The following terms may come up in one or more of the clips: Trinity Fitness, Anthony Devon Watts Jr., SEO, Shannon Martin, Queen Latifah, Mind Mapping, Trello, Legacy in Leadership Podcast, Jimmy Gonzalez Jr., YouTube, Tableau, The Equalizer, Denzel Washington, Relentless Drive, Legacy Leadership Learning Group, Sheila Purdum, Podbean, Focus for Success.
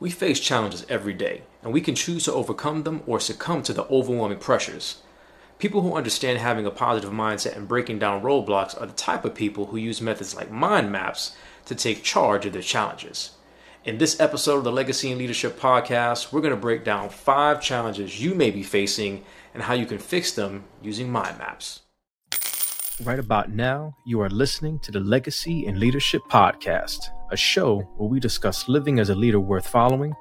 We face challenges every day, and we can choose to overcome them or succumb to the overwhelming pressures. People who understand having a positive mindset and breaking down roadblocks are the type of people who use methods like mind maps to take charge of their challenges. In this episode of the Legacy in Leadership Podcast, we're going to break down 5 challenges you may be facing and how you can fix them using mind maps. Right about now, you are listening to the Legacy in Leadership Podcast, a show where we discuss living as a leader worth following,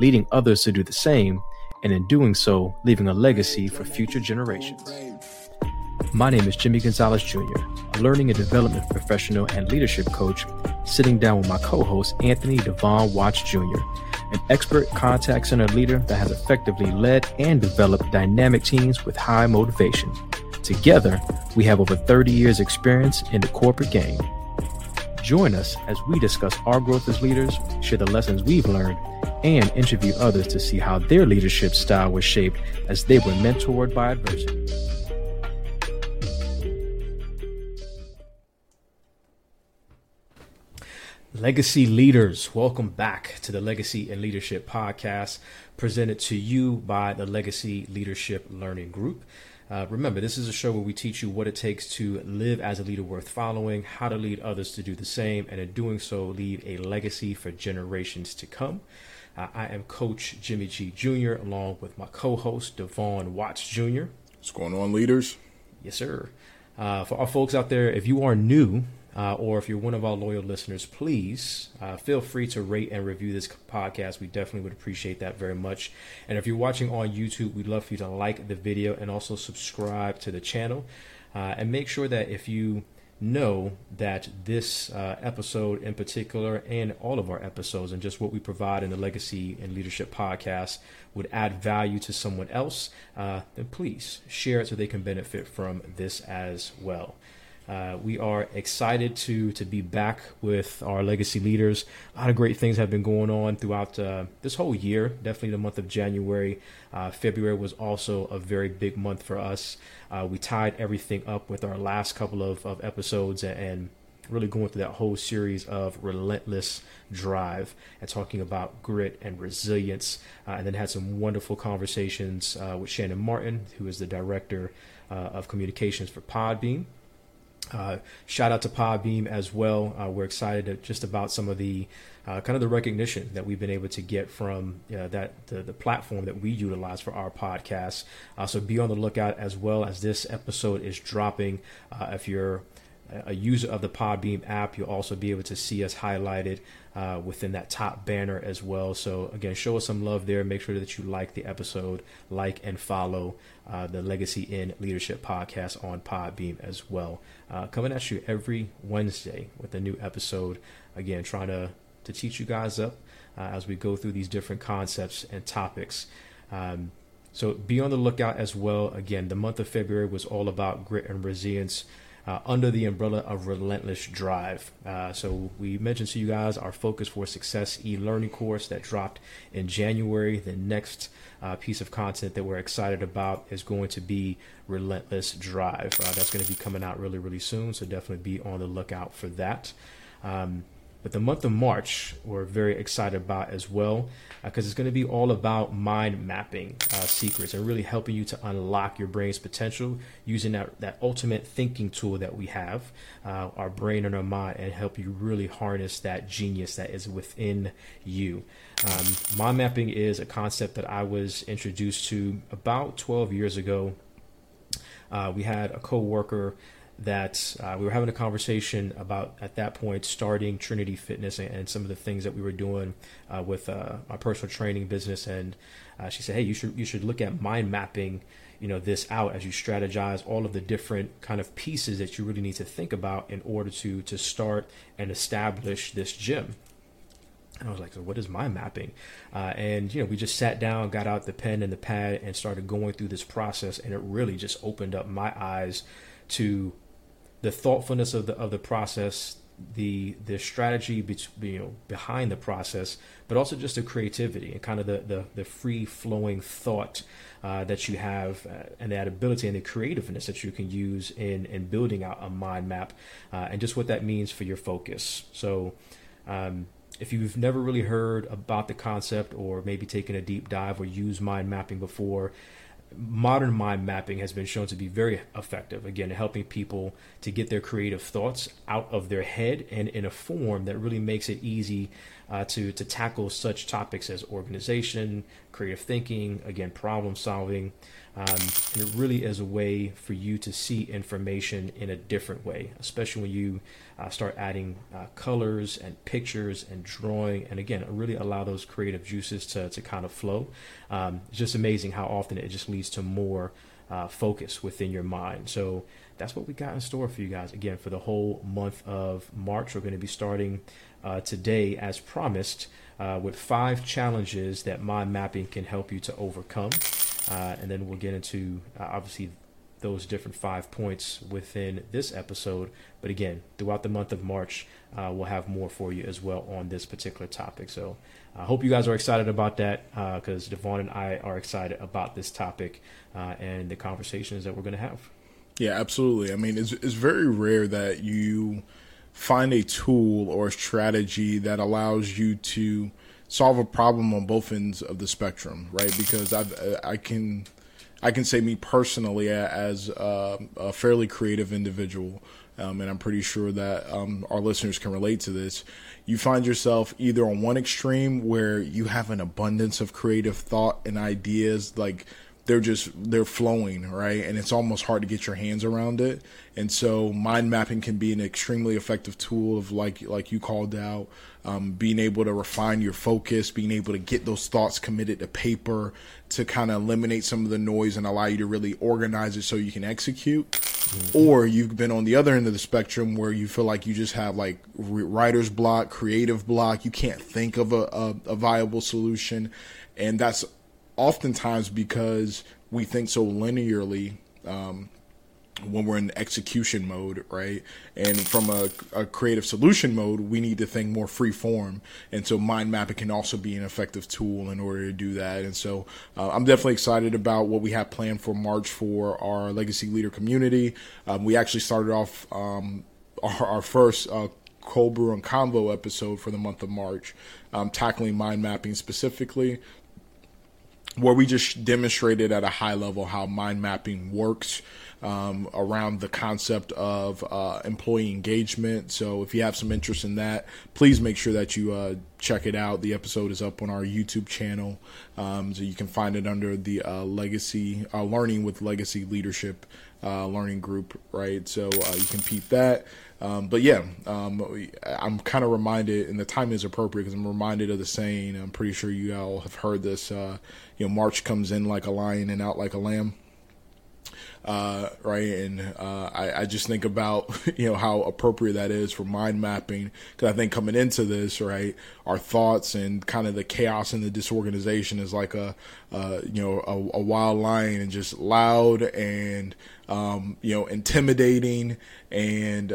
leading others to do the same, and in doing so, leaving a legacy for future generations. My name is Jimmy Gonzalez Jr., a learning and development professional and leadership coach, sitting down with my co-host, Anthony Devon Watts Jr., an expert contact center leader that has effectively led and developed dynamic teams with high motivation. Together, we have over 30 years' experience in the corporate game. Join us as we discuss our growth as leaders, share the lessons we've learned, and interview others to see how their leadership style was shaped as they were mentored by adversity. Legacy leaders, welcome back to the Legacy and Leadership Podcast, presented to you by the Legacy Leadership Learning Group. Remember, this is a show where we teach you what it takes to live as a leader worth following, how to lead others to do the same, and in doing so, leave a legacy for generations to come. I am Coach Jimmy G. Jr., along with my co-host, Devon Watts Jr. What's going on, leaders? Yes, sir. For our folks out there, if you are new, or if you're one of our loyal listeners, please feel free to rate and review this podcast. We definitely would appreciate that very much. And if you're watching on YouTube, we'd love for you to like the video and also subscribe to the channel. And make sure that if you know that this episode in particular and all of our episodes and just what we provide in the Legacy and Leadership Podcast would add value to someone else, then please share it so they can benefit from this as well. We are excited to be back with our legacy leaders. A lot of great things have been going on throughout this whole year, definitely the month of January. February was also a very big month for us. We tied everything up with our last couple of episodes and really going through that whole series of Relentless Drive and talking about grit and resilience, and then had some wonderful conversations with Shannon Martin, who is the Director of Communications for Podbean. Shout out to Podbean as well. We're excited just about some of the kind of the recognition that we've been able to get from the platform that we utilize for our podcast. So be on the lookout as well as this episode is dropping. If you're a user of the Podbean app, you'll also be able to see us highlighted within that top banner as well. So again, show us some love there. Make sure that you like the episode, like and follow the Legacy in Leadership Podcast on Podbean as well. Coming at you every Wednesday with a new episode. Again, trying to teach you guys up as we go through these different concepts and topics. So be on the lookout as well. Again, the month of February was all about grit and resilience, under the umbrella of Relentless Drive. So we mentioned to you guys our Focus for Success e-learning course that dropped in January. The next piece of content that we're excited about is going to be Relentless Drive. That's going to be coming out really, really soon. So definitely be on the lookout for that. But the month of March, we're very excited about as well, because it's going to be all about mind mapping secrets and really helping you to unlock your brain's potential using that ultimate thinking tool that we have, our brain and our mind, and help you really harness that genius that is within you. Mind mapping is a concept that I was introduced to about 12 years ago. We had a coworker that we were having a conversation about, at that point, starting Trinity Fitness and some of the things that we were doing with my personal training business. And she said, hey, you should look at mind mapping, this out as you strategize all of the different kind of pieces that you really need to think about in order to start and establish this gym. And I was like, so what is mind mapping? And, we just sat down, got out the pen and the pad and started going through this process. And it really just opened up my eyes to the thoughtfulness of the process, the strategy behind the process, but also just the creativity and kind of the free flowing thought that you have, and that ability and the creativeness that you can use in building out a mind map, and just what that means for your focus. So If you've never really heard about the concept or maybe taken a deep dive or used mind mapping before, modern mind mapping has been shown to be very effective, again, helping people to get their creative thoughts out of their head and in a form that really makes it easy to tackle such topics as organization, creative thinking, again, problem solving. And it really is a way for you to see information in a different way, especially when you start adding colors and pictures and drawing. And again, really allow those creative juices to kind of flow. It's just amazing how often it just leads to more focus within your mind. So that's what we got in store for you guys. Again, for the whole month of March, we're going to be starting today, as promised, with 5 challenges that mind mapping can help you to overcome. And then we'll get into, obviously, those different 5 points within this episode. But again, throughout the month of March, we'll have more for you as well on this particular topic. So I hope you guys are excited about that, because Devon and I are excited about this topic and the conversations that we're going to have. Yeah, absolutely. I mean, it's very rare that you find a tool or a strategy that allows you to solve a problem on both ends of the spectrum, right? Because I can say me personally as a fairly creative individual, and I'm pretty sure that our listeners can relate to this. You find yourself either on one extreme where you have an abundance of creative thought and ideas, like they're flowing, right? And it's almost hard to get your hands around it. And so mind mapping can be an extremely effective tool of, like you called out, being able to refine your focus, being able to get those thoughts committed to paper to kind of eliminate some of the noise and allow you to really organize it so you can execute. Mm-hmm. Or you've been on the other end of the spectrum where you feel like you just have like writer's block, creative block. You can't think of a viable solution. And that's oftentimes because we think so linearly when we're in execution mode, right? And from a creative solution mode, we need to think more free form. And so mind mapping can also be an effective tool in order to do that. And so I'm definitely excited about what we have planned for March for our Legacy Leader community. We actually started off our first Cold Brew and Convo episode for the month of March, tackling mind mapping specifically, where we just demonstrated at a high level how mind mapping works around the concept of employee engagement. So if you have some interest in that, please make sure that you check it out. The episode is up on our YouTube channel. So you can find it under the Legacy Learning with Legacy Leadership Learning Group, right? So you can peep that. But yeah, I'm kind of reminded, and the time is appropriate because I'm reminded of the saying. I'm pretty sure you all have heard this. March comes in like a lion and out like a lamb. Right. And I just think about, how appropriate that is for mind mapping, because I think coming into this, right, our thoughts and kind of the chaos and the disorganization is like a wild lion, and just loud and, intimidating and,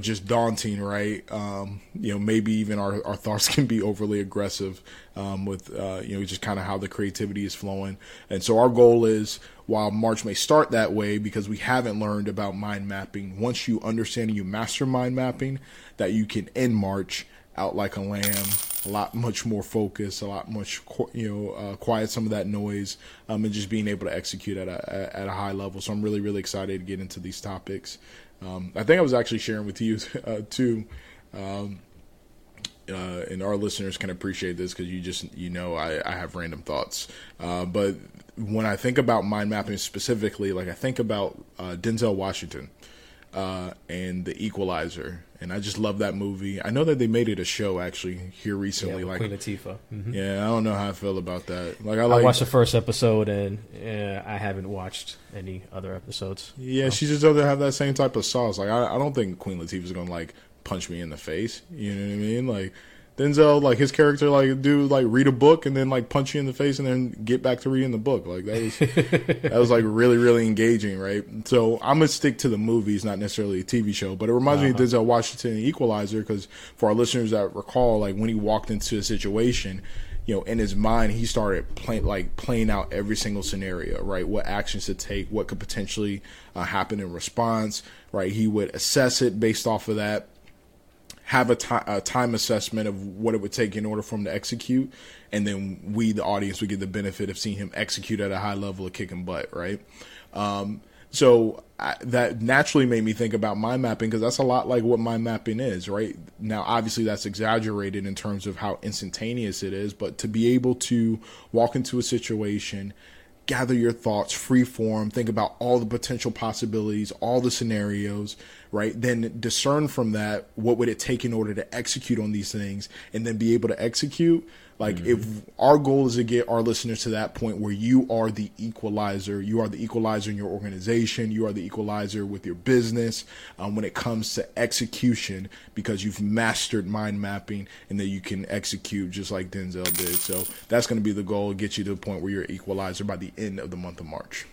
just daunting. Right. Maybe even our thoughts can be overly aggressive with, just kind of how the creativity is flowing. And so our goal is, while March may start that way because we haven't learned about mind mapping, once you understand and you master mind mapping, that you can end March out like a lamb, a lot much more focused, a lot much, quiet some of that noise, and just being able to execute at a high level. So I'm really, really excited to get into these topics. I think I was actually sharing with you too, and our listeners can appreciate this because I have random thoughts, but when I think about mind mapping specifically, like I think about Denzel Washington and The Equalizer, and I just love that movie. I know that they made it a show actually here recently, like Queen Latifah. Mm-hmm. Yeah, I don't know how I feel about that. I watched the first episode, and I haven't watched any other episodes. Yeah, no. She just doesn't have that same type of sauce. Like I don't think Queen Latifah's gonna like punch me in the face. You know what I mean? Like, Denzel, like his character, like dude, like read a book and then like punch you in the face and then get back to reading the book. Like that was like really, really engaging, right? So I'm gonna stick to the movies, not necessarily a TV show. But it reminds me of Denzel Washington and Equalizer, because for our listeners that recall, like when he walked into a situation, in his mind he started playing out every single scenario, right? What actions to take, what could potentially happen in response, right? He would assess it based off of that. have a time assessment of what it would take in order for him to execute. And then we, the audience, would get the benefit of seeing him execute at a high level of kicking butt, right? So that naturally made me think about mind mapping, because that's a lot like what mind mapping is, right? Now, obviously, that's exaggerated in terms of how instantaneous it is, but to be able to walk into a situation, gather your thoughts, free form, think about all the potential possibilities, all the scenarios, right? Then discern from that, what would it take in order to execute on these things, and then be able to execute. Like, if our goal is to get our listeners to that point where you are the equalizer, you are the equalizer in your organization, you are the equalizer with your business, when it comes to execution, because you've mastered mind mapping and that you can execute just like Denzel did. So that's going to be the goal, get you to the point where you're an equalizer by the end of the month of March.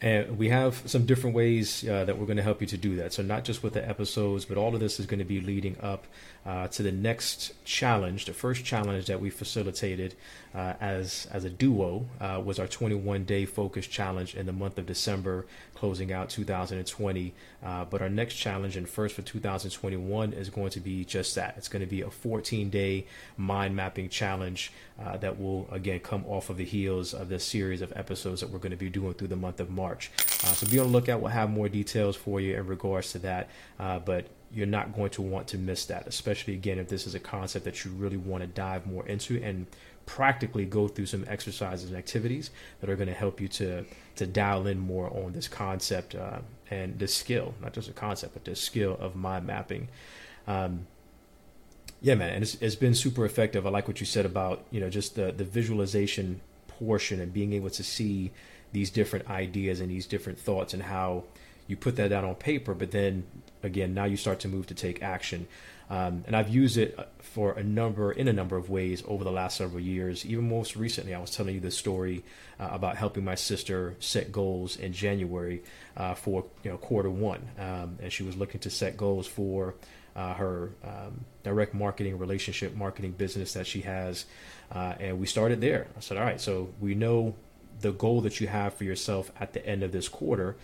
And we have some different ways that we're going to help you to do that. So not just with the episodes, but all of this is going to be leading up to the next challenge. The first challenge that we facilitated as a duo was our 21-day focus challenge in the month of December, closing out 2020. But our next challenge and first for 2021 is going to be just that. It's going to be a 14-day mind mapping challenge that will, again, come off of the heels of this series of episodes that we're going to be doing through the month of March. So be on the lookout. We'll have more details for you in regards to that. But you're not going to want to miss that, especially, again, if this is a concept that you really want to dive more into and practically go through some exercises and activities that are going to help you to dial in more on this concept and this skill, not just a concept, but this skill of mind mapping. Yeah, man, and it's been super effective. I like what you said about, you know, just the visualization portion and being able to see these different ideas and these different thoughts and how you put that down on paper, but then again, now you start to move to take action. And I've used it for a number of ways over the last several years. Even most recently, I was telling you this story about helping my sister set goals in January for, you know, Q1. And she was looking to set goals for her direct marketing, relationship marketing business that she has. And we started there. I said, all right, so we know the goal that you have for yourself at the end of this quarter.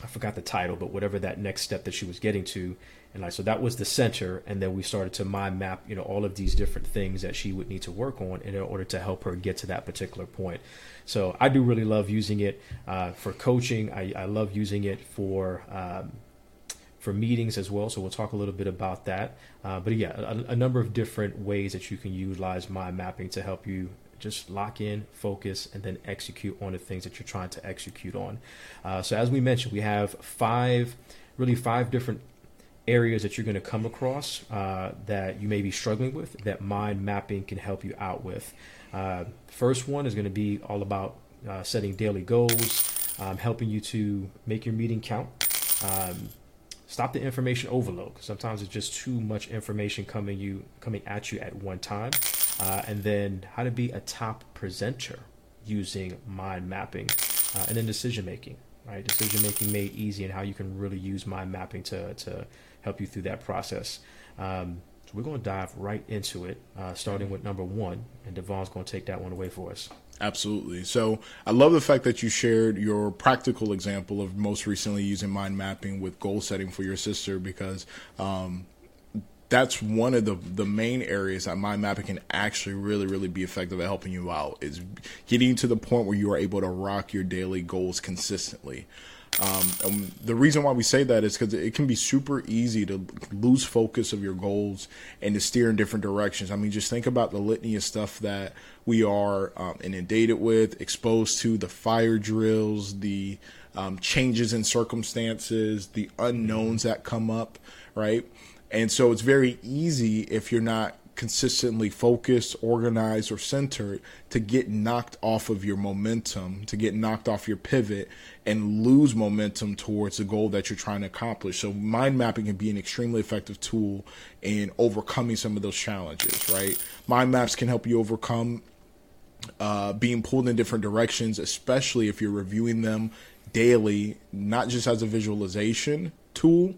I forgot the title, but whatever that next step that she was getting to. And like, so that was the center. And then we started to mind map, you know, all of these different things that she would need to work on in order to help her get to that particular point. So I do really love using it for coaching. I love using it for meetings as well. So we'll talk a little bit about that. But yeah, a number of different ways that you can utilize mind mapping to help you just lock in, focus, and then execute on the things that you're trying to execute on. So as we mentioned, we have five different areas that you're going to come across that you may be struggling with that mind mapping can help you out with. First one is going to be all about setting daily goals, helping you to make your meeting count. Stop the information overload. Sometimes it's just too much information coming at you at one time. And then how to be a top presenter using mind mapping, and then decision-making, right? Decision-making made easy, and how you can really use mind mapping to help you through that process. So we're going to dive right into it, starting with number one, and Devon's going to take that one away for us. Absolutely. So I love the fact that you shared your practical example of most recently using mind mapping with goal setting for your sister, because, that's one of the main areas that mind mapping can actually really, really be effective at helping you out, is getting to the point where you are able to rock your daily goals consistently. And the reason why we say that is because it can be super easy to lose focus of your goals and to steer in different directions. I mean, just think about the litany of stuff that we are inundated with, exposed to, the fire drills, the changes in circumstances, the unknowns that come up, right? And so it's very easy, if you're not consistently focused, organized, or centered, to get knocked off of your momentum, to get knocked off your pivot, and lose momentum towards the goal that you're trying to accomplish. So mind mapping can be an extremely effective tool in overcoming some of those challenges, right? Mind maps can help you overcome being pulled in different directions, especially if you're reviewing them daily, not just as a visualization tool,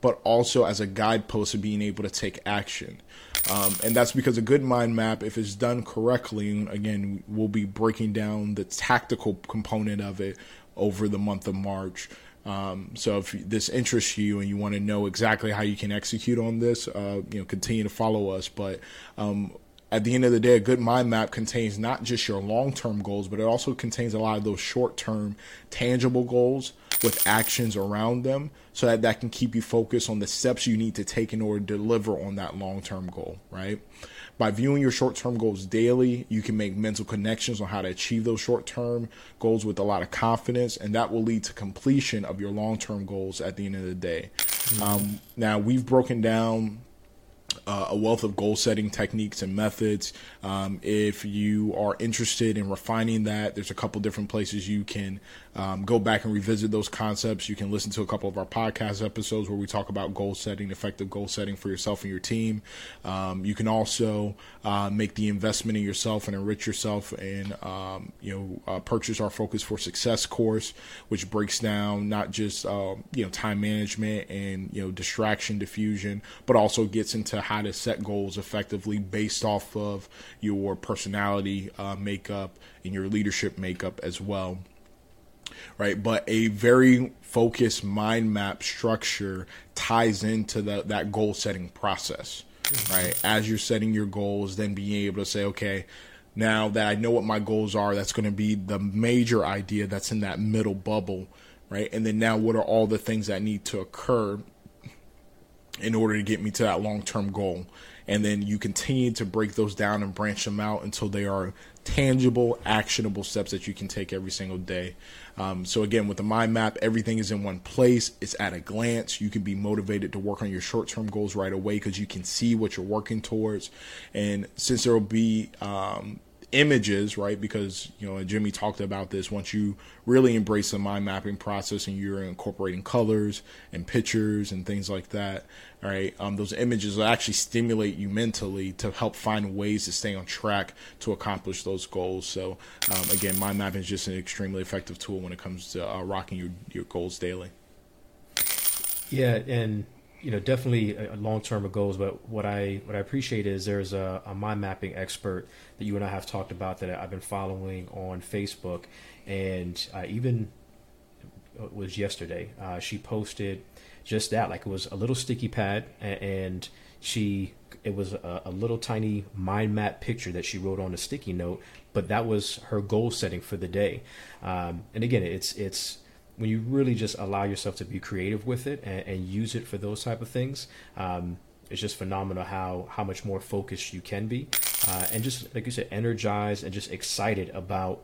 but also as a guidepost to being able to take action. And that's because a good mind map, if it's done correctly, again, we'll be breaking down the tactical component of it over the month of March. So if this interests you and you want to know exactly how you can execute on this, continue to follow us. But at the end of the day, a good mind map contains not just your long-term goals, but it also contains a lot of those short-term tangible goals with actions around them, so that that can keep you focused on the steps you need to take in order to deliver on that long-term goal, right? By viewing your short-term goals daily, you can make mental connections on how to achieve those short-term goals with a lot of confidence, and that will lead to completion of your long-term goals at the end of the day. Mm-hmm. Now, we've broken down a wealth of goal setting techniques and methods. If you are interested in refining that, there's a couple different places you can go back and revisit those concepts. You can listen to a couple of our podcast episodes where we talk about goal setting, effective goal setting for yourself and your team. You can also make the investment in yourself and enrich yourself and purchase our Focus for Success course, which breaks down not just time management and distraction diffusion, but also gets into how to set goals effectively based off of your personality makeup and your leadership makeup as well. Right. But a very focused mind map structure ties into that goal setting process, right? As you're setting your goals, then being able to say, okay, now that I know what my goals are, that's going to be the major idea that's in that middle bubble, right? And then now what are all the things that need to occur in order to get me to that long-term goal? And then you continue to break those down and branch them out until they are tangible, actionable steps that you can take every single day. So again, with the mind map, everything is in one place. It's at a glance. You can be motivated to work on your short-term goals right away because you can see what you're working towards. And since there will be images, right? Because, Jimmy talked about this, once you really embrace the mind mapping process and you're incorporating colors and pictures and things like that, all right, those images will actually stimulate you mentally to help find ways to stay on track to accomplish those goals. So again, mind mapping is just an extremely effective tool when it comes to rocking your goals daily. Yeah. And, definitely long-term goals. But what I appreciate is there's a mind mapping expert that you and I have talked about that I've been following on Facebook. And even it was yesterday, she posted just that, like it was a little sticky pad, and it was a little tiny mind map picture that she wrote on a sticky note, but that was her goal setting for the day. And again, it's when you really just allow yourself to be creative with it and use it for those type of things, it's just phenomenal how much more focused you can be, and just like you said, energized and just excited about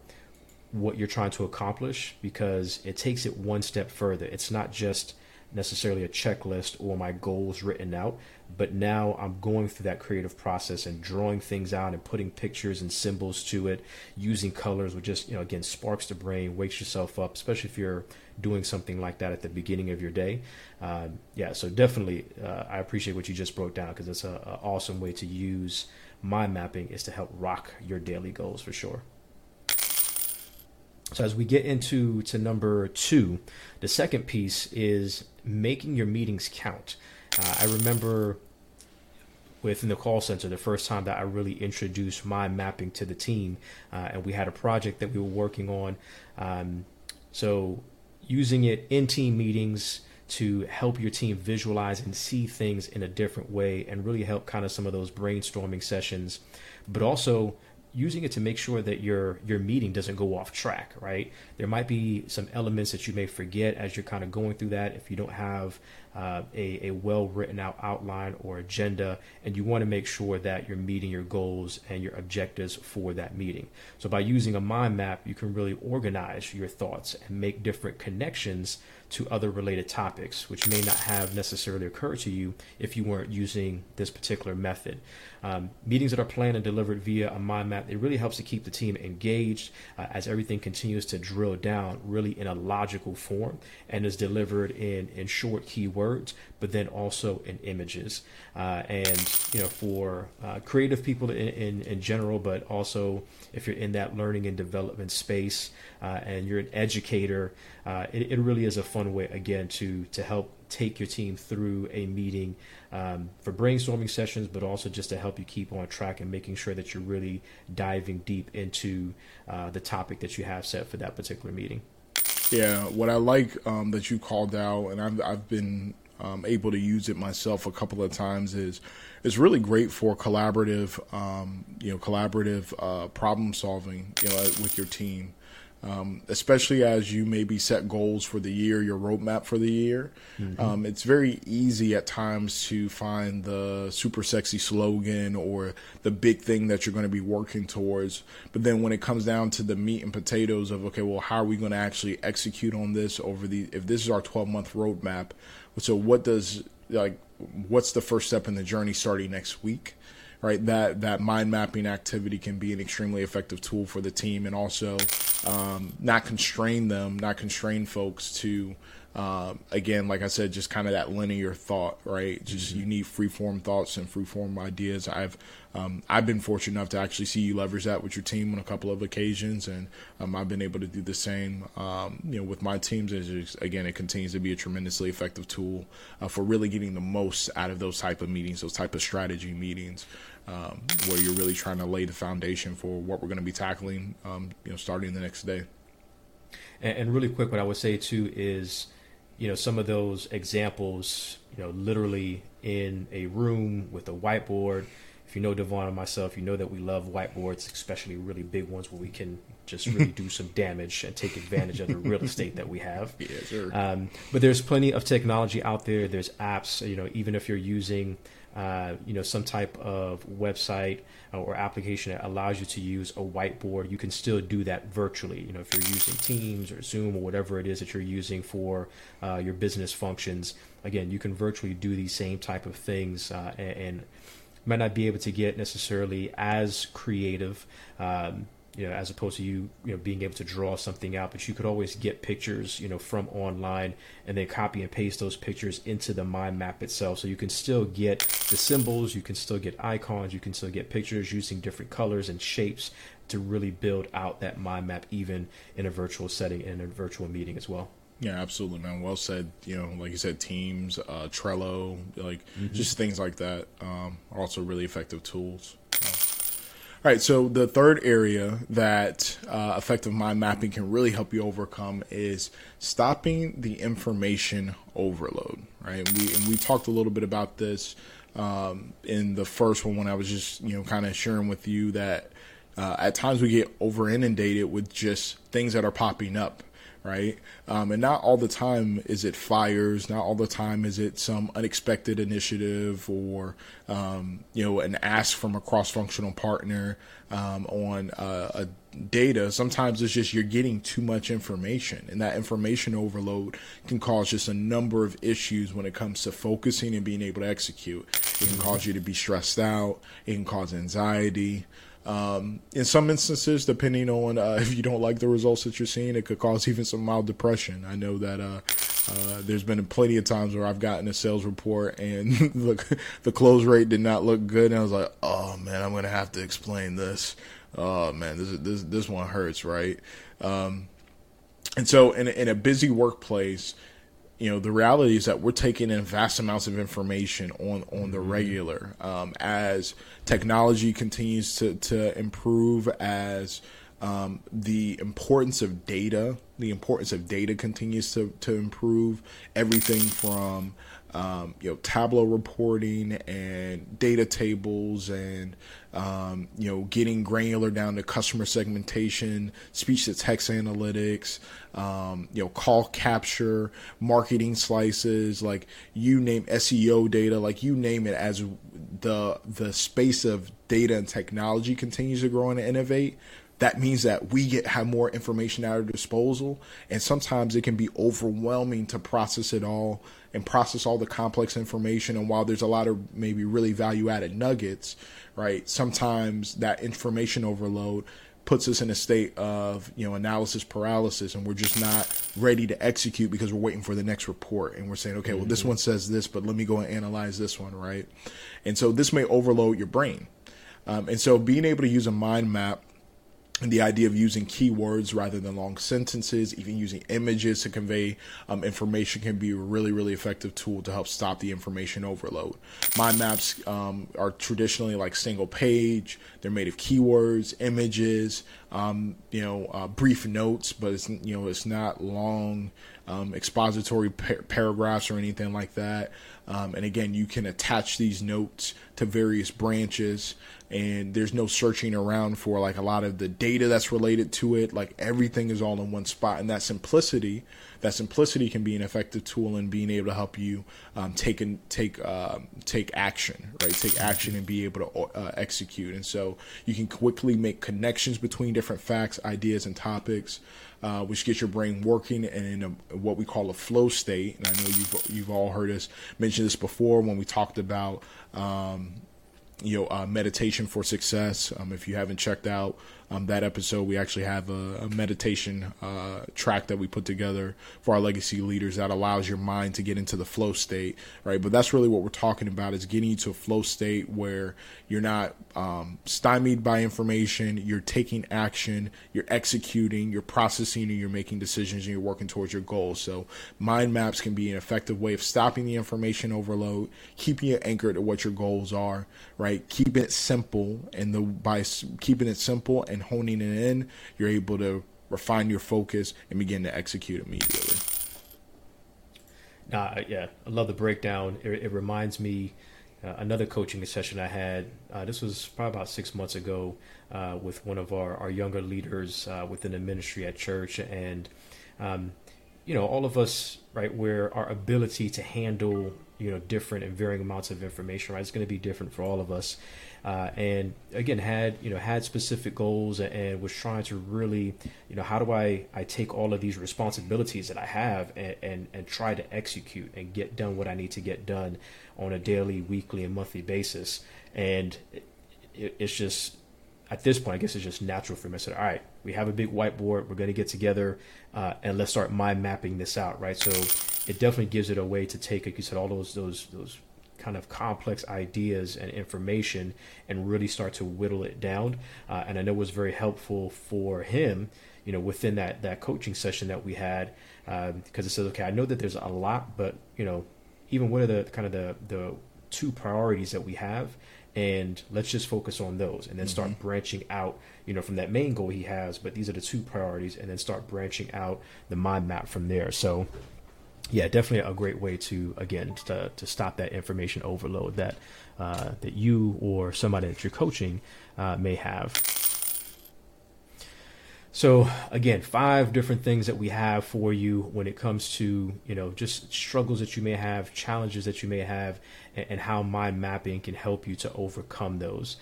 what you're trying to accomplish, because it takes it one step further. It's not just necessarily a checklist or my goals written out, but now I'm going through that creative process and drawing things out and putting pictures and symbols to it, using colors, which just, again, sparks the brain, wakes yourself up, especially if you're doing something like that at the beginning of your day. So definitely, I appreciate what you just broke down, because it's an awesome way to use mind mapping is to help rock your daily goals for sure. So as we get into number 2, the second piece is making your meetings count. I remember within the call center, the first time that I really introduced mind mapping to the team, and we had a project that we were working on. So using it in team meetings to help your team visualize and see things in a different way and really help kind of some of those brainstorming sessions, but also using it to make sure that your meeting doesn't go off track, right? There might be some elements that you may forget as you're kind of going through that if you don't have a well-written-out outline or agenda, and you want to make sure that you're meeting your goals and your objectives for that meeting. So by using a mind map, you can really organize your thoughts and make different connections to other related topics, which may not have necessarily occurred to you if you weren't using this particular method. Meetings that are planned and delivered via a mind map, it really helps to keep the team engaged as everything continues to drill down really in a logical form and is delivered in short keywords, but then also in images. For creative people in general, but also if you're in that learning and development space and you're an educator, it really is a fun way, again, to help take your team through a meeting for brainstorming sessions, but also just to help you keep on track and making sure that you're really diving deep into the topic that you have set for that particular meeting. Yeah, what I like that you called out, and I've been able to use it myself a couple of times, is it's really great for collaborative problem solving, with your team. Especially as you maybe set goals for the year, your roadmap for the year. Mm-hmm. It's very easy at times to find the super sexy slogan or the big thing that you're going to be working towards. But then when it comes down to the meat and potatoes of, okay, well, how are we going to actually execute on this if this is our 12-month roadmap? So what's the first step in the journey starting next week? Right, that mind mapping activity can be an extremely effective tool for the team, and also not constrain folks to, again, like I said, just kind of that linear thought, right? Just you need free-form thoughts and free-form ideas. I've been fortunate enough to actually see you leverage that with your team on a couple of occasions, and I've been able to do the same, with my teams. Again, it continues to be a tremendously effective tool for really getting the most out of those type of meetings, those type of strategy meetings, where you're really trying to lay the foundation for what we're going to be tackling, starting the next day. And really quick, what I would say too is, some of those examples, literally in a room with a whiteboard. If you know Devon and myself, you know that we love whiteboards, especially really big ones where we can just really do some damage and take advantage of the real estate that we have. Yeah, sure. But there's plenty of technology out there. There's apps, even if you're using, some type of website or application that allows you to use a whiteboard, you can still do that virtually. If you're using Teams or Zoom or whatever it is that you're using for your business functions, again, you can virtually do these same type of things and might not be able to get necessarily as creative, as opposed to you being able to draw something out, but you could always get pictures, from online and then copy and paste those pictures into the mind map itself. So you can still get the symbols, you can still get icons, you can still get pictures using different colors and shapes to really build out that mind map, even in a virtual setting and in a virtual meeting as well. Yeah, absolutely, man. Well said. Like you said, Teams, Trello, just things like that are also really effective tools. All right, so the third area that effective mind mapping can really help you overcome is stopping the information overload, right? And we talked a little bit about this in the first one when I was just, kind of sharing with you that at times we get over inundated with just things that are popping up. Right. And not all the time is it fires. Not all the time is it some unexpected initiative or, an ask from a cross-functional partner on a data. Sometimes it's just you're getting too much information, and that information overload can cause just a number of issues when it comes to focusing and being able to execute. It can cause you to be stressed out. It can cause anxiety. In some instances, depending on if you don't like the results that you're seeing, it could cause even some mild depression. I know that there's been plenty of times where I've gotten a sales report and the close rate did not look good, and I was like, oh man, I'm gonna have to explain this. Oh man, this one hurts, right? And so in a busy workplace, the reality is that we're taking in vast amounts of information on the regular. As technology continues to improve, as the importance of data continues to improve, everything from Tableau reporting and data tables and getting granular down to customer segmentation, speech to text analytics, call capture, marketing slices, like you name SEO data, like you name it. As the space of data and technology continues to grow and innovate, that means that we have more information at our disposal, and sometimes it can be overwhelming to process it all and process all the complex information. And while there's a lot of maybe really value-added nuggets, right, sometimes that information overload puts us in a state of, analysis paralysis, and we're just not ready to execute because we're waiting for the next report. And we're saying, okay, well, this one says this, but let me go and analyze this one, right? And so this may overload your brain. And so being able to use a mind map And the idea of using keywords rather than long sentences, even using images to convey information can be a really, really effective tool to help stop the information overload. Mind maps are traditionally like single page. They're made of keywords, images, brief notes, but it's not long expository paragraphs or anything like that. And again, you can attach these notes to various branches, and there's no searching around for like a lot of the data that's related to it. Like everything is all in one spot, and that simplicity can be an effective tool in being able to help you take action and be able to execute. And so you can quickly make connections between different facts, ideas, and topics, which gets your brain working and in what we call a flow state. And I know you've all heard us mention this before when we talked about meditation for success. If you haven't checked out that episode, we actually have a meditation track that we put together for our legacy leaders that allows your mind to get into the flow state, right? But that's really what we're talking about, is getting you to a flow state where you're not stymied by information, you're taking action, you're executing, you're processing, and you're making decisions, and you're working towards your goals. So mind maps can be an effective way of stopping the information overload, keeping you anchored to what your goals are, right? Keeping it simple, and by keeping it simple and honing it in, you're able to refine your focus and begin to execute immediately. I love the breakdown. It reminds me another coaching session I had. This was probably about 6 months ago with one of our younger leaders within the ministry at church. And, all of us, right, where our ability to handle, different and varying amounts of information, right? It's going to be different for all of us. And again, had specific goals and was trying to really, how do I take all of these responsibilities that I have and try to execute and get done what I need to get done on a daily, weekly, and monthly basis. And it's just, at this point, I guess it's just natural for me. I said, all right, we have a big whiteboard. We're going to get together and let's start mind mapping this out, right? So it definitely gives it a way to take, like you said, all those kind of complex ideas and information and really start to whittle it down. And I know it was very helpful for him, within that coaching session that we had, because it says, okay, I know that there's a lot, but, even what are the kind of the two priorities that we have? And let's just focus on those and then start branching out, from that main goal he has. But these are the two priorities, and then start branching out the mind map from there. So, yeah, definitely a great way to, again, to stop that information overload that that you or somebody that you're coaching may have. So, again, 5 different things that we have for you when it comes to, just struggles that you may have, challenges that you may have, and how mind mapping can help you to overcome those.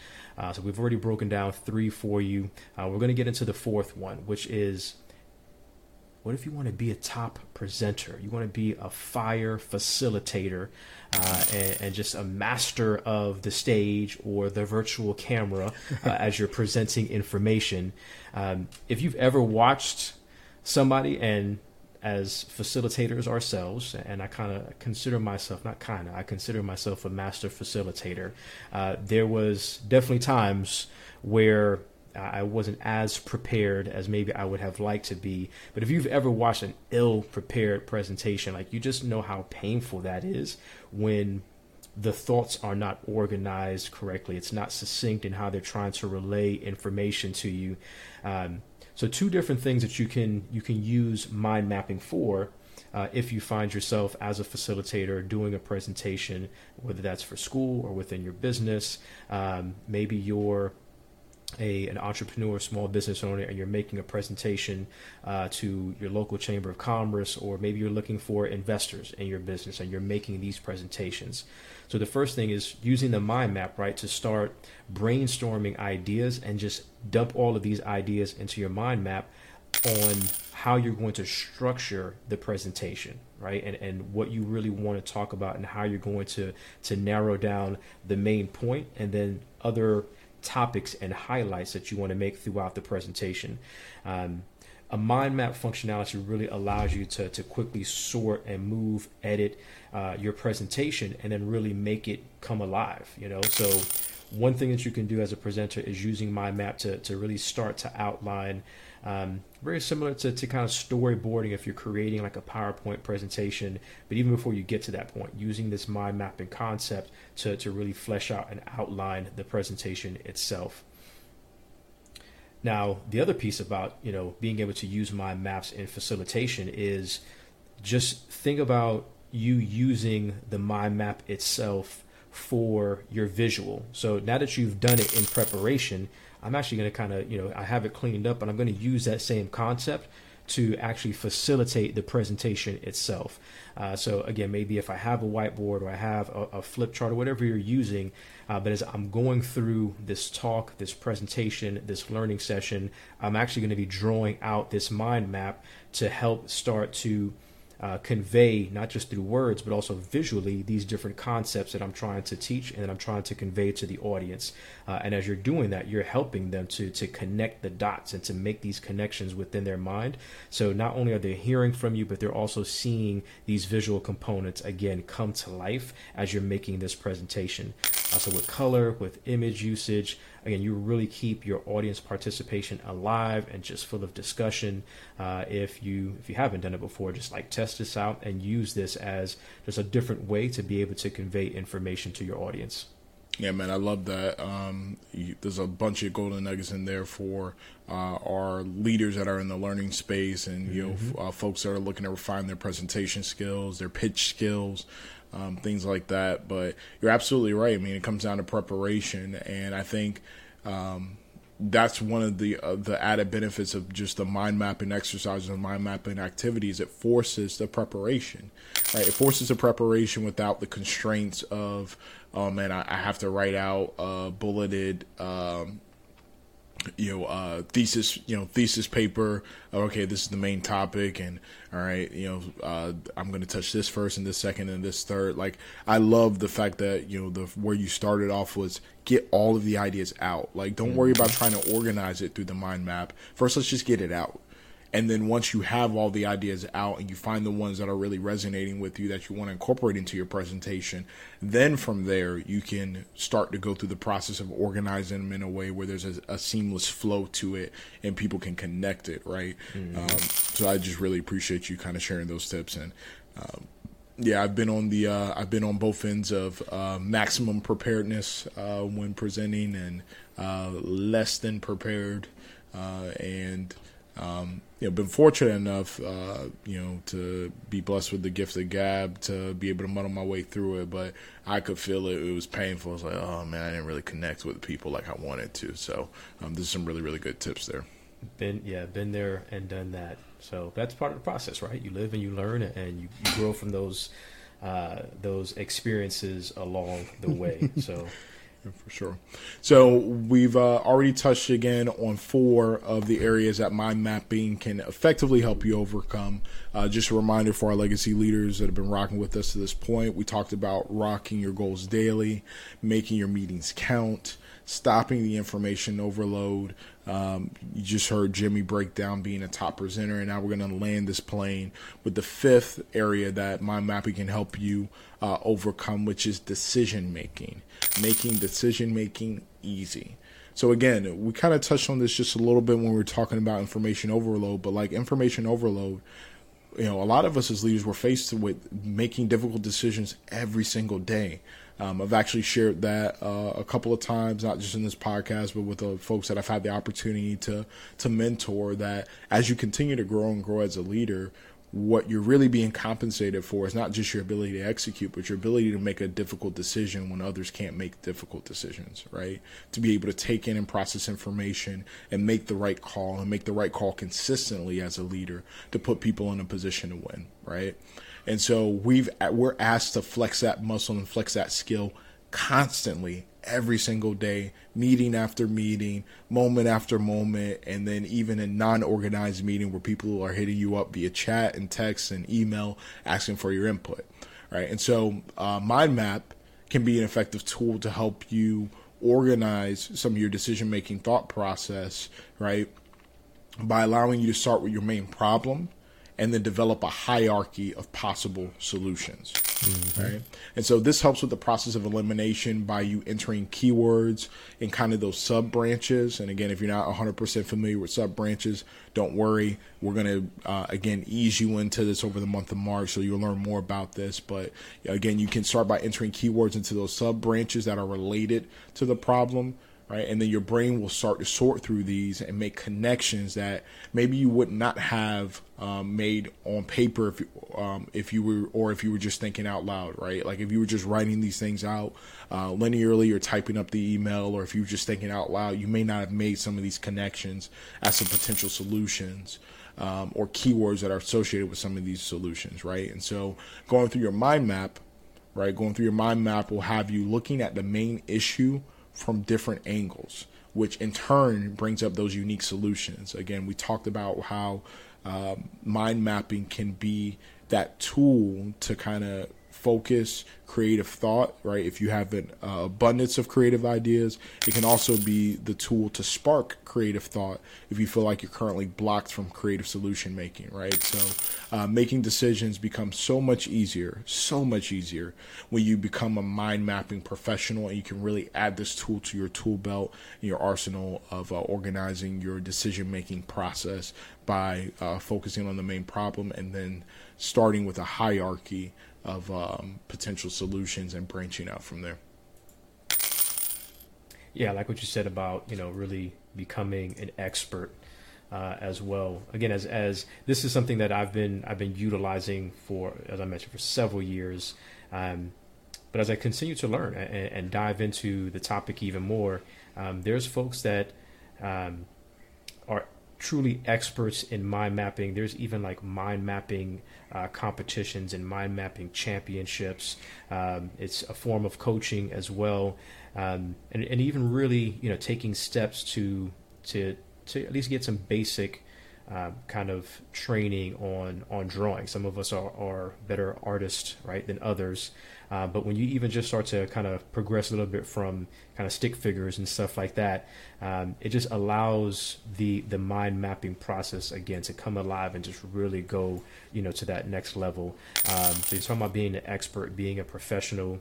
So we've already broken down 3 for you. We're going to get into the 4th one, which is, what if you want to be a top presenter? You want to be a fire facilitator and just a master of the stage or the virtual camera as you're presenting information. If you've ever watched somebody, and as facilitators ourselves, and I consider myself a master facilitator. There was definitely times where I wasn't as prepared as maybe I would have liked to be. But if you've ever watched an ill-prepared presentation, like, you just know how painful that is when the thoughts are not organized correctly. It's not succinct in how they're trying to relay information to you. So 2 different things that you can use mind mapping for. If you find yourself as a facilitator doing a presentation, whether that's for school or within your business, maybe you're an entrepreneur, small business owner, and you're making a presentation to your local chamber of commerce, or maybe you're looking for investors in your business and you're making these presentations. So the first thing is using the mind map, right, to start brainstorming ideas and just dump all of these ideas into your mind map on how you're going to structure the presentation, right? And what you really want to talk about, and how you're going to narrow down the main point, and then other topics and highlights that you want to make throughout the presentation. A mind map functionality really allows you to quickly sort and move, edit your presentation, and then really make it come alive. So one thing that you can do as a presenter is using Mind Map to really start to outline, very similar to kind of storyboarding if you're creating like a PowerPoint presentation. But even before you get to that point, using this mind mapping concept to really flesh out and outline the presentation itself. Now, the other piece about, you know, being able to use mind maps in facilitation is just think about you using the mind map itself for your visual. So now that you've done it in preparation, I'm actually going to kind of, you know, I have it cleaned up, and I'm going to use that same concept to actually facilitate the presentation itself. So again, maybe if I have a whiteboard or I have a flip chart or whatever you're using, but as I'm going through this talk, this presentation, this learning session, I'm actually going to be drawing out this mind map to help start to convey, not just through words, but also visually, these different concepts that I'm trying to teach and that I'm trying to convey to the audience. And as you're doing that, you're helping them to connect the dots and to make these connections within their mind. So not only are they hearing from you, but they're also seeing these visual components, again, come to life as you're making this presentation. So with color, with image usage, again, you really keep your audience participation alive and just full of discussion. If you haven't done it before, just like test this out and use this as just a different way to be able to convey information to your audience. Yeah, man, I love that. There's a bunch of golden nuggets in there for our leaders that are in the learning space, and folks that are looking to refine their presentation skills, their pitch skills, things like that. But you're absolutely right. I mean, it comes down to preparation, and I think that's one of the added benefits of just the mind mapping exercises and mind mapping activities. It forces the preparation, right? It forces the preparation without the constraints of, oh man, I have to write out a bulleted, thesis paper. Okay, this is the main topic, and all right, I'm going to touch this first and this second and this third. Like, I love the fact that, where you started off was get all of the ideas out. Like, don't worry about trying to organize it through the mind map. First, let's just get it out. And then once you have all the ideas out and you find the ones that are really resonating with you that you want to incorporate into your presentation, then from there you can start to go through the process of organizing them in a way where there's a seamless flow to it and people can connect it, right? So I just really appreciate you kind of sharing those tips. And I've been on I've been on both ends of maximum preparedness when presenting and less than prepared, and been fortunate enough, to be blessed with the gift of gab to be able to muddle my way through it, but I could feel it. It was painful. I was like, oh man, I didn't really connect with people like I wanted to. So, there's some really, really good tips there. Been there and done that. So that's part of the process, right? You live and you learn and you grow from those experiences along the way. So. For sure. So we've already touched again on 4 of the areas that mind mapping can effectively help you overcome. Just a reminder for our legacy leaders that have been rocking with us to this point. We talked about rocking your goals daily, making your meetings count, stopping the information overload. You just heard Jimmy break down being a top presenter, and now we're going to land this plane with the 5th area that mind mapping can help you overcome, which is decision-making, making decision-making easy. So again, we kind of touched on this just a little bit when we were talking about information overload, but like information overload, a lot of us as leaders were faced with making difficult decisions every single day. I've actually shared that a couple of times, not just in this podcast, but with the folks that I've had the opportunity to mentor, that as you continue to grow and grow as a leader, what you're really being compensated for is not just your ability to execute, but your ability to make a difficult decision when others can't make difficult decisions, right? To be able to take in and process information and make the right call consistently as a leader to put people in a position to win, right? And so we're asked to flex that muscle and flex that skill constantly, every single day, meeting after meeting, moment after moment, and then even a non-organized meeting where people are hitting you up via chat and text and email asking for your input, right? And so Mind Map can be an effective tool to help you organize some of your decision-making thought process, right, by allowing you to start with your main problem and then develop a hierarchy of possible solutions. Mm-hmm. Right? And so this helps with the process of elimination by you entering keywords and kind of those sub branches. And again, if you're not 100% familiar with sub branches, don't worry. We're going to, again, ease you into this over the month of March. So you'll learn more about this. But again, you can start by entering keywords into those sub branches that are related to the problem. Right? And then your brain will start to sort through these and make connections that maybe you would not have made on paper if you were just thinking out loud, right? Like if you were just writing these things out linearly or typing up the email, or if you were just thinking out loud, you may not have made some of these connections as some potential solutions. Or keywords that are associated with some of these solutions, right? And so going through your mind map, right? Going through your mind map will have you looking at the main issue from different angles, which in turn brings up those unique solutions. Again, we talked about how mind mapping can be that tool to kind of focus creative thought, right? If you have an abundance of creative ideas, it can also be the tool to spark creative thought if you feel like you're currently blocked from creative solution making, right? So making decisions becomes so much easier when you become a mind mapping professional and you can really add this tool to your tool belt and your arsenal of organizing your decision making process by focusing on the main problem and then starting with a hierarchy of potential solutions and branching out from there. Yeah, I like what you said about, really becoming an expert as well. Again, as this is something that I've been utilizing for, as I mentioned, for several years. But as I continue to learn and dive into the topic even more, there's folks that are truly experts in mind mapping. There's even like mind mapping competitions and mind mapping championships. It's a form of coaching as well. And even really, taking steps to at least get some basic kind of training on drawing. Some of us are better artists, right, than others. But when you even just start to kind of progress a little bit from kind of stick figures and stuff like that, it just allows the mind mapping process, again, to come alive and just really go, to that next level. So you're talking about being an expert, being a professional.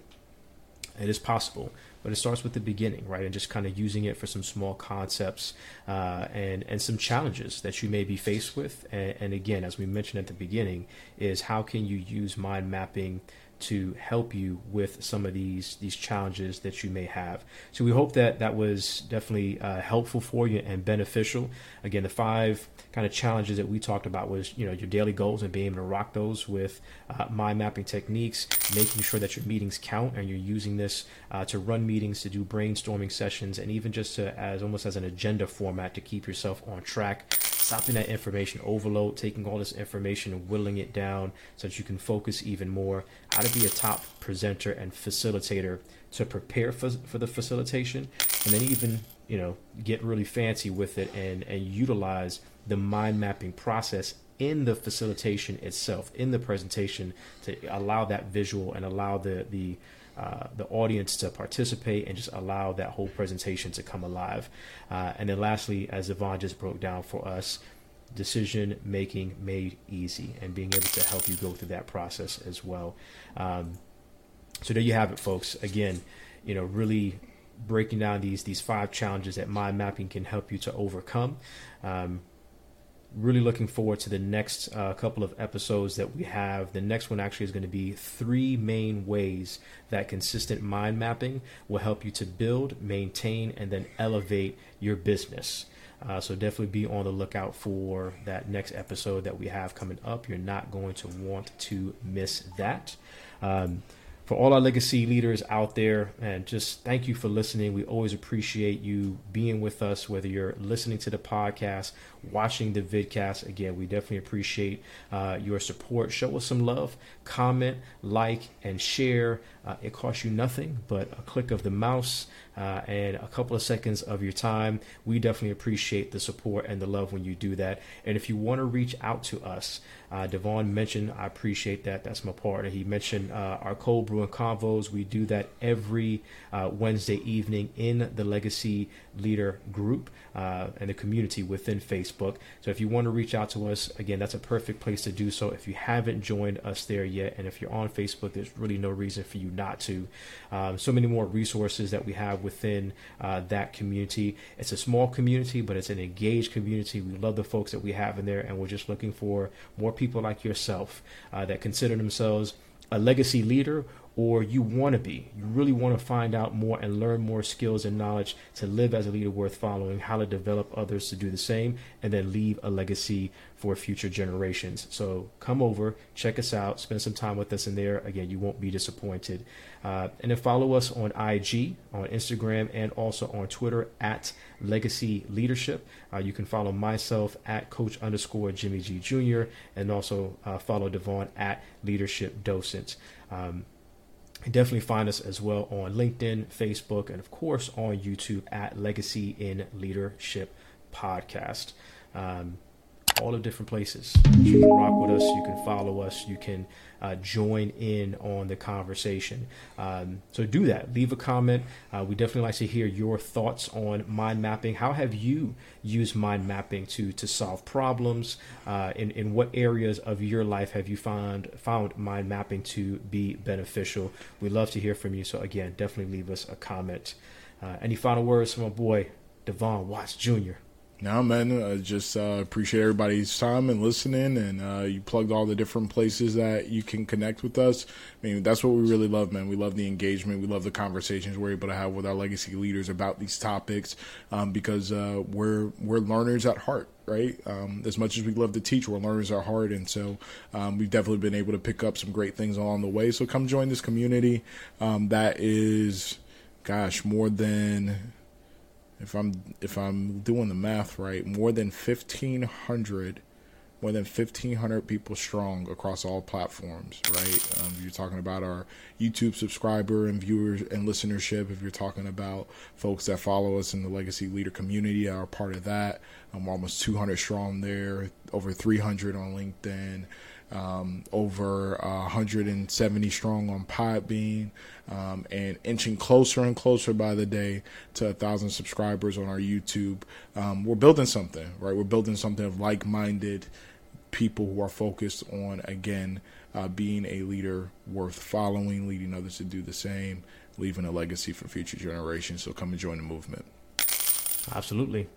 It is possible, but it starts with the beginning, right? And just kind of using it for some small concepts and some challenges that you may be faced with. And again, as we mentioned at the beginning, is how can you use mind mapping to help you with some of these challenges that you may have. So we hope that was definitely helpful for you and beneficial. Again, the 5 kind of challenges that we talked about was, your daily goals and being able to rock those with mind mapping techniques, making sure that your meetings count and you're using this to run meetings, to do brainstorming sessions, and even just as an agenda format to keep yourself on track. Stopping that information overload, taking all this information and whittling it down so that you can focus even more. How to be a top presenter and facilitator to prepare for the facilitation, and then even, get really fancy with it and utilize the mind mapping process in the facilitation itself, in the presentation, to allow that visual and allow the audience to participate and just allow that whole presentation to come alive. And then lastly, as Devon just broke down for us, decision making made easy and being able to help you go through that process as well. So there you have it, folks. Again, really breaking down these 5 challenges that mind mapping can help you to overcome. Really looking forward to the next couple of episodes that we have. The next one actually is going to be 3 main ways that consistent mind mapping will help you to build, maintain, and then elevate your business. So definitely be on the lookout for that next episode that we have coming up. You're not going to want to miss that. For all our legacy leaders out there, and just thank you for listening. We always appreciate you being with us, whether you're listening to the podcast, watching the vidcast. Again, we definitely appreciate your support. Show us some love, comment, like, and share. It costs you nothing but a click of the mouse and a couple of seconds of your time. We definitely appreciate the support and the love when you do that. And if you want to reach out to us, Devon mentioned, I appreciate that. That's my partner. He mentioned our cold brew doing convos. We do that every Wednesday evening in the Legacy Leader Group and the community within Facebook. So if you want to reach out to us, again, that's a perfect place to do so. If you haven't joined us there yet, and if you're on Facebook, there's really no reason for you not to. So many more resources that we have within that community. It's a small community, but it's an engaged community. We love the folks that we have in there, and we're just looking for more people like yourself that consider themselves a legacy leader, or you want to be. You really want to find out more and learn more skills and knowledge to live as a leader worth following, how to develop others to do the same, and then leave a legacy for future generations. So come over, check us out, spend some time with us in there. Again, you won't be disappointed. And then follow us on IG, on Instagram, and also on Twitter at Legacy Leadership. You can follow myself at Coach_Jimmy G Jr. and also follow Devon at Leadership Docent. Definitely find us as well on LinkedIn, Facebook, and of course on YouTube at Legacy in Leadership Podcast. All the different places. You can rock with us, you can follow us, you can join in on the conversation. So do that. Leave a comment. We definitely like to hear your thoughts on mind mapping. How have you used mind mapping to solve problems? In what areas of your life have you found mind mapping to be beneficial? We'd love to hear from you. So again, definitely leave us a comment. Any final words from my boy, Devon Watts Jr.? No, man, I just appreciate everybody's time and listening, and you plugged all the different places that you can connect with us. I mean, that's what we really love, man. We love the engagement. We love the conversations we're able to have with our legacy leaders about these topics because we're learners at heart, right? As much as we love to teach, we're learners at heart, and so we've definitely been able to pick up some great things along the way. So come join this community that is, gosh, more than... If I'm doing the math right, more than 1,500 people strong across all platforms, right? You're talking about our YouTube subscriber and viewers and listenership. If you're talking about folks that follow us in the Legacy Leader community, are part of that. I'm almost 200 strong there, over 300 on LinkedIn. Over 170 strong on Podbean, and inching closer and closer by the day to 1,000 subscribers on our YouTube. We're building something, right? We're building something of like-minded people who are focused on, again, being a leader worth following, leading others to do the same, leaving a legacy for future generations. So come and join the movement. Absolutely.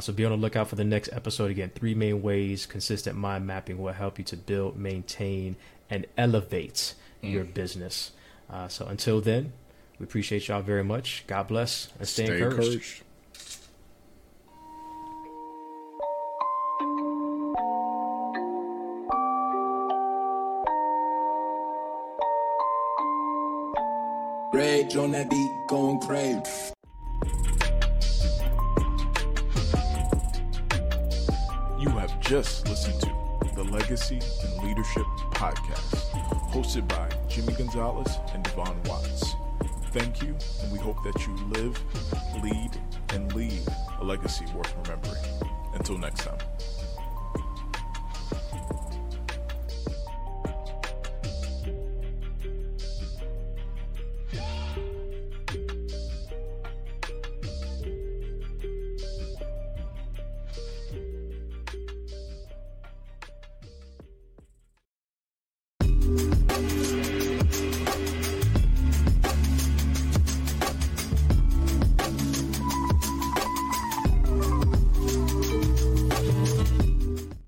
So be on the lookout for the next episode. Again, 3 main ways consistent mind mapping will help you to build, maintain, and elevate your business. So until then, we appreciate y'all very much. God bless and stay encouraged. Rage on that beat, going crazy. You have just listened to the Legacy and Leadership Podcast, hosted by Jimmy Gonzalez and Devon Watts. Thank you, and we hope that you live, lead, and leave a legacy worth remembering. Until next time.